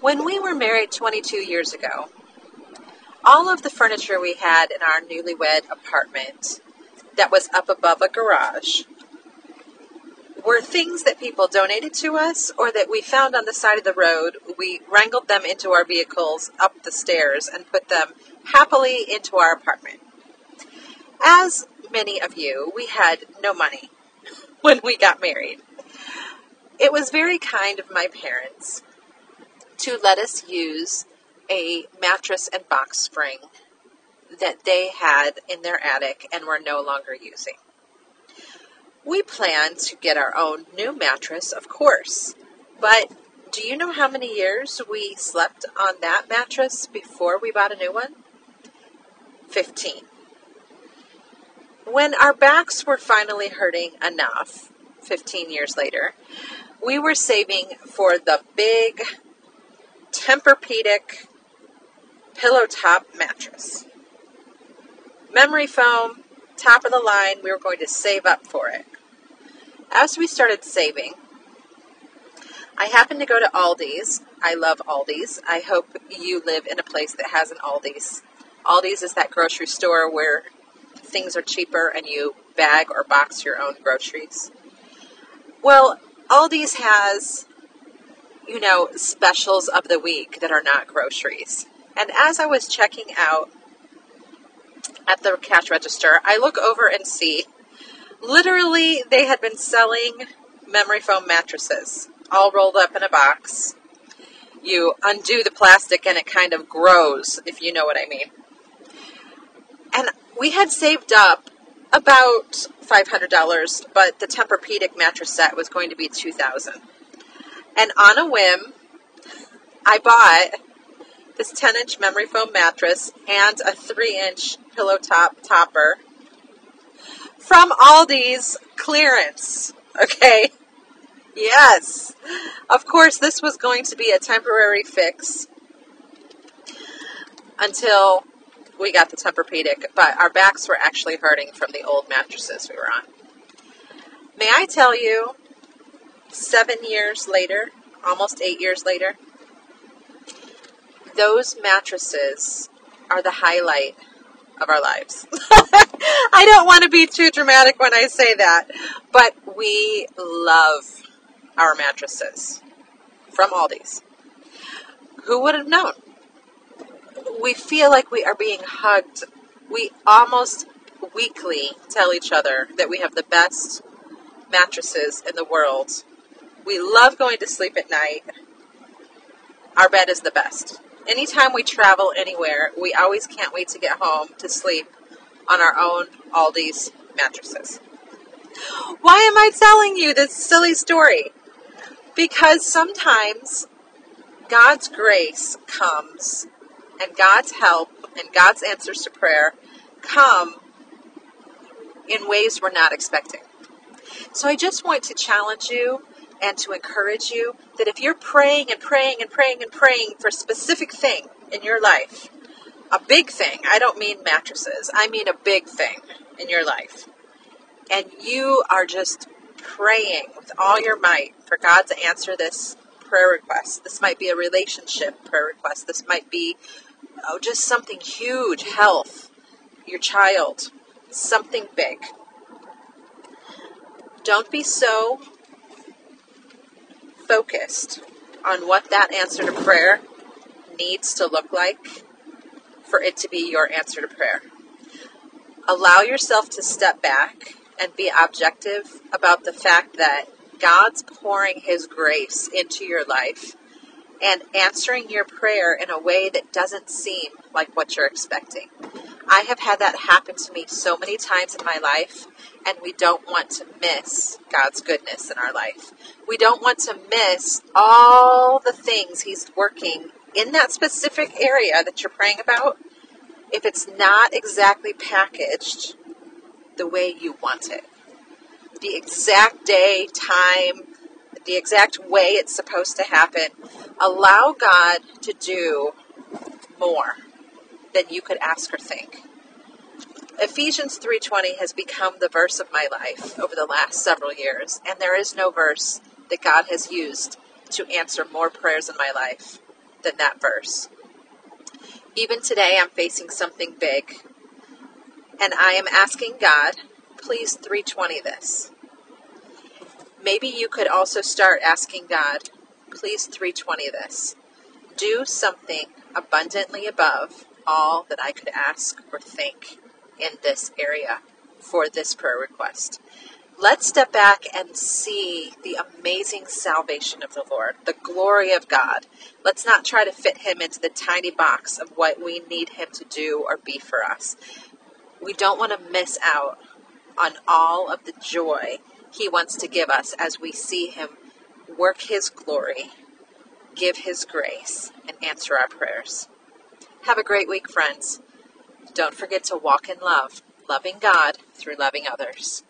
When we were married 22 years ago, all of the furniture we had in our newlywed apartment that was up above a garage were things that people donated to us or that we found on the side of the road. We wrangled them into our vehicles up the stairs and put them happily into our apartment. As many of you, we had no money when we got married. It was very kind of my parents to let us use a mattress and box spring that they had in their attic and were no longer using. We planned to get our own new mattress, of course, but do you know how many years we slept on that mattress before we bought a new one? 15. When our backs were finally hurting enough, 15 years later, we were saving for the big Tempur-Pedic pillow top mattress. Memory foam, top of the line, we were going to save up for it. As we started saving, I happened to go to Aldi's. I love Aldi's. I hope you live in a place that has an Aldi's. Aldi's is that grocery store where things are cheaper and you bag or box your own groceries. Well, Aldi's has, you know, specials of the week that are not groceries. And as I was checking out at the cash register, I look over and see, literally, they had been selling memory foam mattresses, all rolled up in a box. You undo the plastic and it kind of grows, if you know what I mean. And we had saved up about $500, but the Tempur-Pedic mattress set was going to be $2,000. And on a whim, I bought this 10-inch memory foam mattress and a 3-inch pillow top topper from Aldi's clearance. Okay? Yes. Of course, this was going to be a temporary fix until we got the Tempur-Pedic, but our backs were actually hurting from the old mattresses we were on. May I tell you, 7 years later, almost 8 years later, those mattresses are the highlight of our lives. I don't want to be too dramatic when I say that, but we love our mattresses from Aldi's. Who would have known? We feel like we are being hugged. We almost weekly tell each other that we have the best mattresses in the world. We love going to sleep at night. Our bed is the best. Anytime we travel anywhere, we always can't wait to get home to sleep on our own Aldi's mattresses. Why am I telling you this silly story? Because sometimes God's grace comes, and God's help and God's answers to prayer come in ways we're not expecting. So I just want to challenge you and to encourage you that if you're praying and praying and praying and praying for a specific thing in your life, a big thing, I don't mean mattresses, I mean a big thing in your life, and you are just praying with all your might for God to answer this prayer request. This might be a relationship prayer request. This might be just something huge, health, your child, something big. Don't be so focused on what that answer to prayer needs to look like for it to be your answer to prayer. Allow yourself to step back and be objective about the fact that God's pouring His grace into your life and answering your prayer in a way that doesn't seem like what you're expecting. I have had that happen to me so many times in my life, and we don't want to miss God's goodness in our life. We don't want to miss all the things He's working in that specific area that you're praying about if it's not exactly packaged the way you want it. The exact day, time, the exact way it's supposed to happen. Allow God to do more than you could ask or think. Ephesians 3:20 has become the verse of my life over the last several years, and there is no verse that God has used to answer more prayers in my life than that verse. Even today, I'm facing something big, and I am asking God, please 320 this. Maybe you could also start asking God, please 320 this. Do something abundantly above all that I could ask or think in this area for this prayer request. Let's step back and see the amazing salvation of the Lord, the glory of God. Let's not try to fit him into the tiny box of what we need him to do or be for us. We don't want to miss out on all of the joy he wants to give us as we see him work his glory, give his grace, and answer our prayers. Have a great week, friends. Don't forget to walk in love, loving God through loving others.